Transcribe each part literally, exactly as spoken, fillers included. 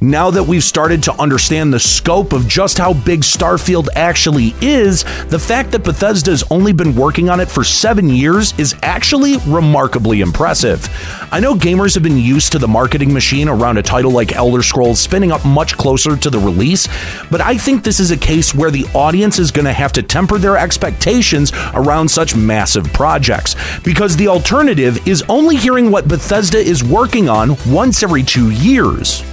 Now that we've started to understand the scope of just how big Starfield actually is, the fact that Bethesda's only been working on it for seven years is actually remarkably impressive. I know gamers have been used to the marketing machine around a title like Elder Scrolls spinning up much closer to the release, but I think this is a case where the audience is going to have to temper their expectations around such massive projects, because the alternative is only hearing what Bethesda is working on once every two years.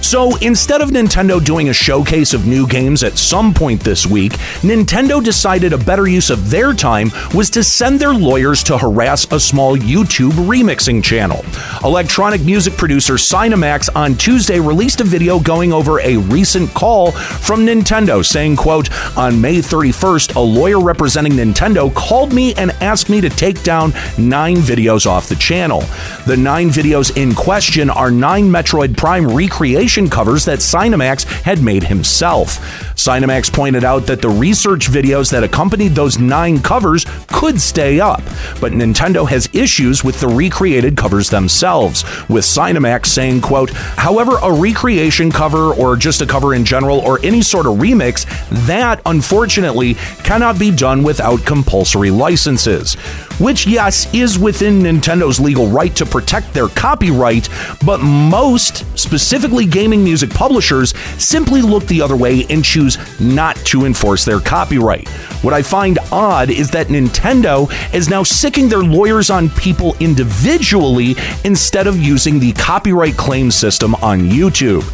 So instead of Nintendo doing a showcase of new games at some point this week, Nintendo decided a better use of their time was to send their lawyers to harass a small YouTube remixing channel. Electronic music producer Cinemax on Tuesday released a video going over a recent call from Nintendo saying, quote, on May thirty-first, a lawyer representing Nintendo called me and asked me to take down nine videos off the channel. The nine videos in question are nine Metroid Prime recreations covers that Cinemax had made himself. Cinemax pointed out that the research videos that accompanied those nine covers could stay up, but Nintendo has issues with the recreated covers themselves, with Cinemax saying, quote, however, a recreation cover or just a cover in general or any sort of remix, that unfortunately cannot be done without compulsory licenses, which, yes, is within Nintendo's legal right to protect their copyright, but most, specifically gaming music publishers, simply look the other way and choose not to enforce their copyright. What I find odd is that Nintendo is now sicking their lawyers on people individually instead of using the copyright claim system on YouTube.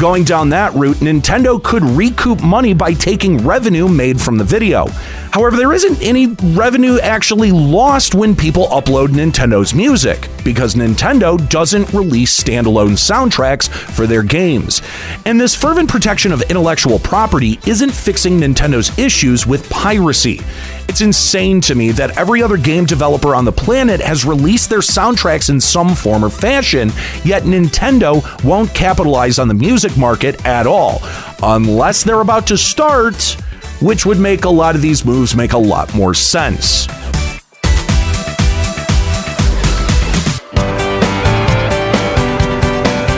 Going down that route, Nintendo could recoup money by taking revenue made from the video. However, there isn't any revenue actually lost when people upload Nintendo's music, because Nintendo doesn't release standalone soundtracks for their games. And this fervent protection of intellectual property isn't fixing Nintendo's issues with piracy. It's insane to me that every other game developer on the planet has released their soundtracks in some form or fashion, yet Nintendo won't capitalize on the music market at all, unless they're about to start, which would make a lot of these moves make a lot more sense.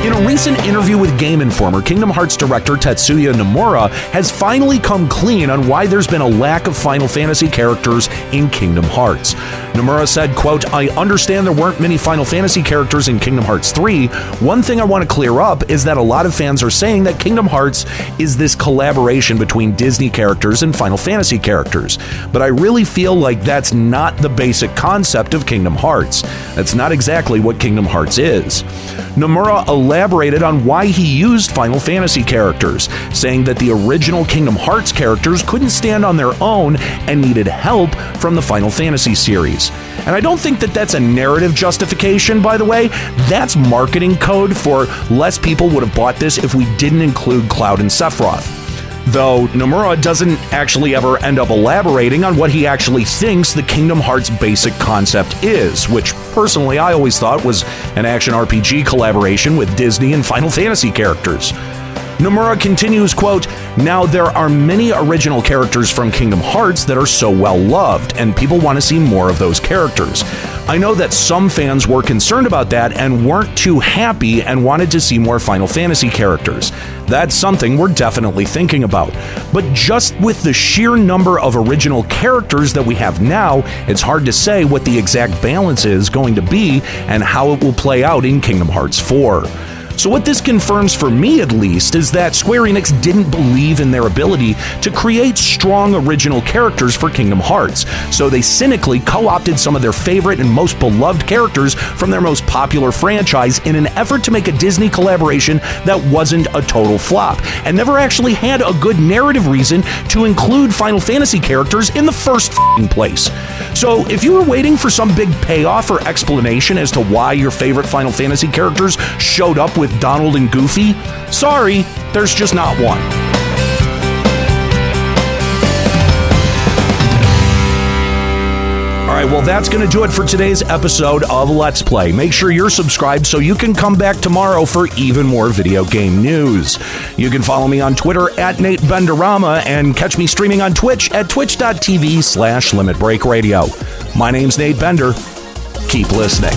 In a recent interview with Game Informer, Kingdom Hearts director Tetsuya Nomura has finally come clean on why there's been a lack of Final Fantasy characters in Kingdom Hearts. Nomura said, quote, I understand there weren't many Final Fantasy characters in Kingdom Hearts three. One thing I want to clear up is that a lot of fans are saying that Kingdom Hearts is this collaboration between Disney characters and Final Fantasy characters, but I really feel like that's not the basic concept of Kingdom Hearts. That's not exactly what Kingdom Hearts is. Nomura elaborated on why he used Final Fantasy characters, saying that the original Kingdom Hearts characters couldn't stand on their own and needed help from the Final Fantasy series. And I don't think that that's a narrative justification, by the way. That's marketing code for less people would have bought this if we didn't include Cloud and Sephiroth. Though Nomura doesn't actually ever end up elaborating on what he actually thinks the Kingdom Hearts basic concept is, which personally I always thought was an action R P G collaboration with Disney and Final Fantasy characters. Nomura continues, quote, now there are many original characters from Kingdom Hearts that are so well loved, and people want to see more of those characters. I know that some fans were concerned about that and weren't too happy and wanted to see more Final Fantasy characters. That's something we're definitely thinking about. But just with the sheer number of original characters that we have now, it's hard to say what the exact balance is going to be and how it will play out in Kingdom Hearts four. So what this confirms for me, at least, is that Square Enix didn't believe in their ability to create strong original characters for Kingdom Hearts, so they cynically co-opted some of their favorite and most beloved characters from their most popular franchise in an effort to make a Disney collaboration that wasn't a total flop, and never actually had a good narrative reason to include Final Fantasy characters in the first f***ing place. So if you were waiting for some big payoff or explanation as to why your favorite Final Fantasy characters showed up with with Donald and Goofy, sorry, there's just not one. All right, well, that's going to do it for today's episode of Let's Play. Make sure you're subscribed so you can come back tomorrow for even more video game news. You can follow me on Twitter at NateBenderama and catch me streaming on Twitch at twitch.tv slash Limit Break Radio. My name's Nate Bender. Keep listening.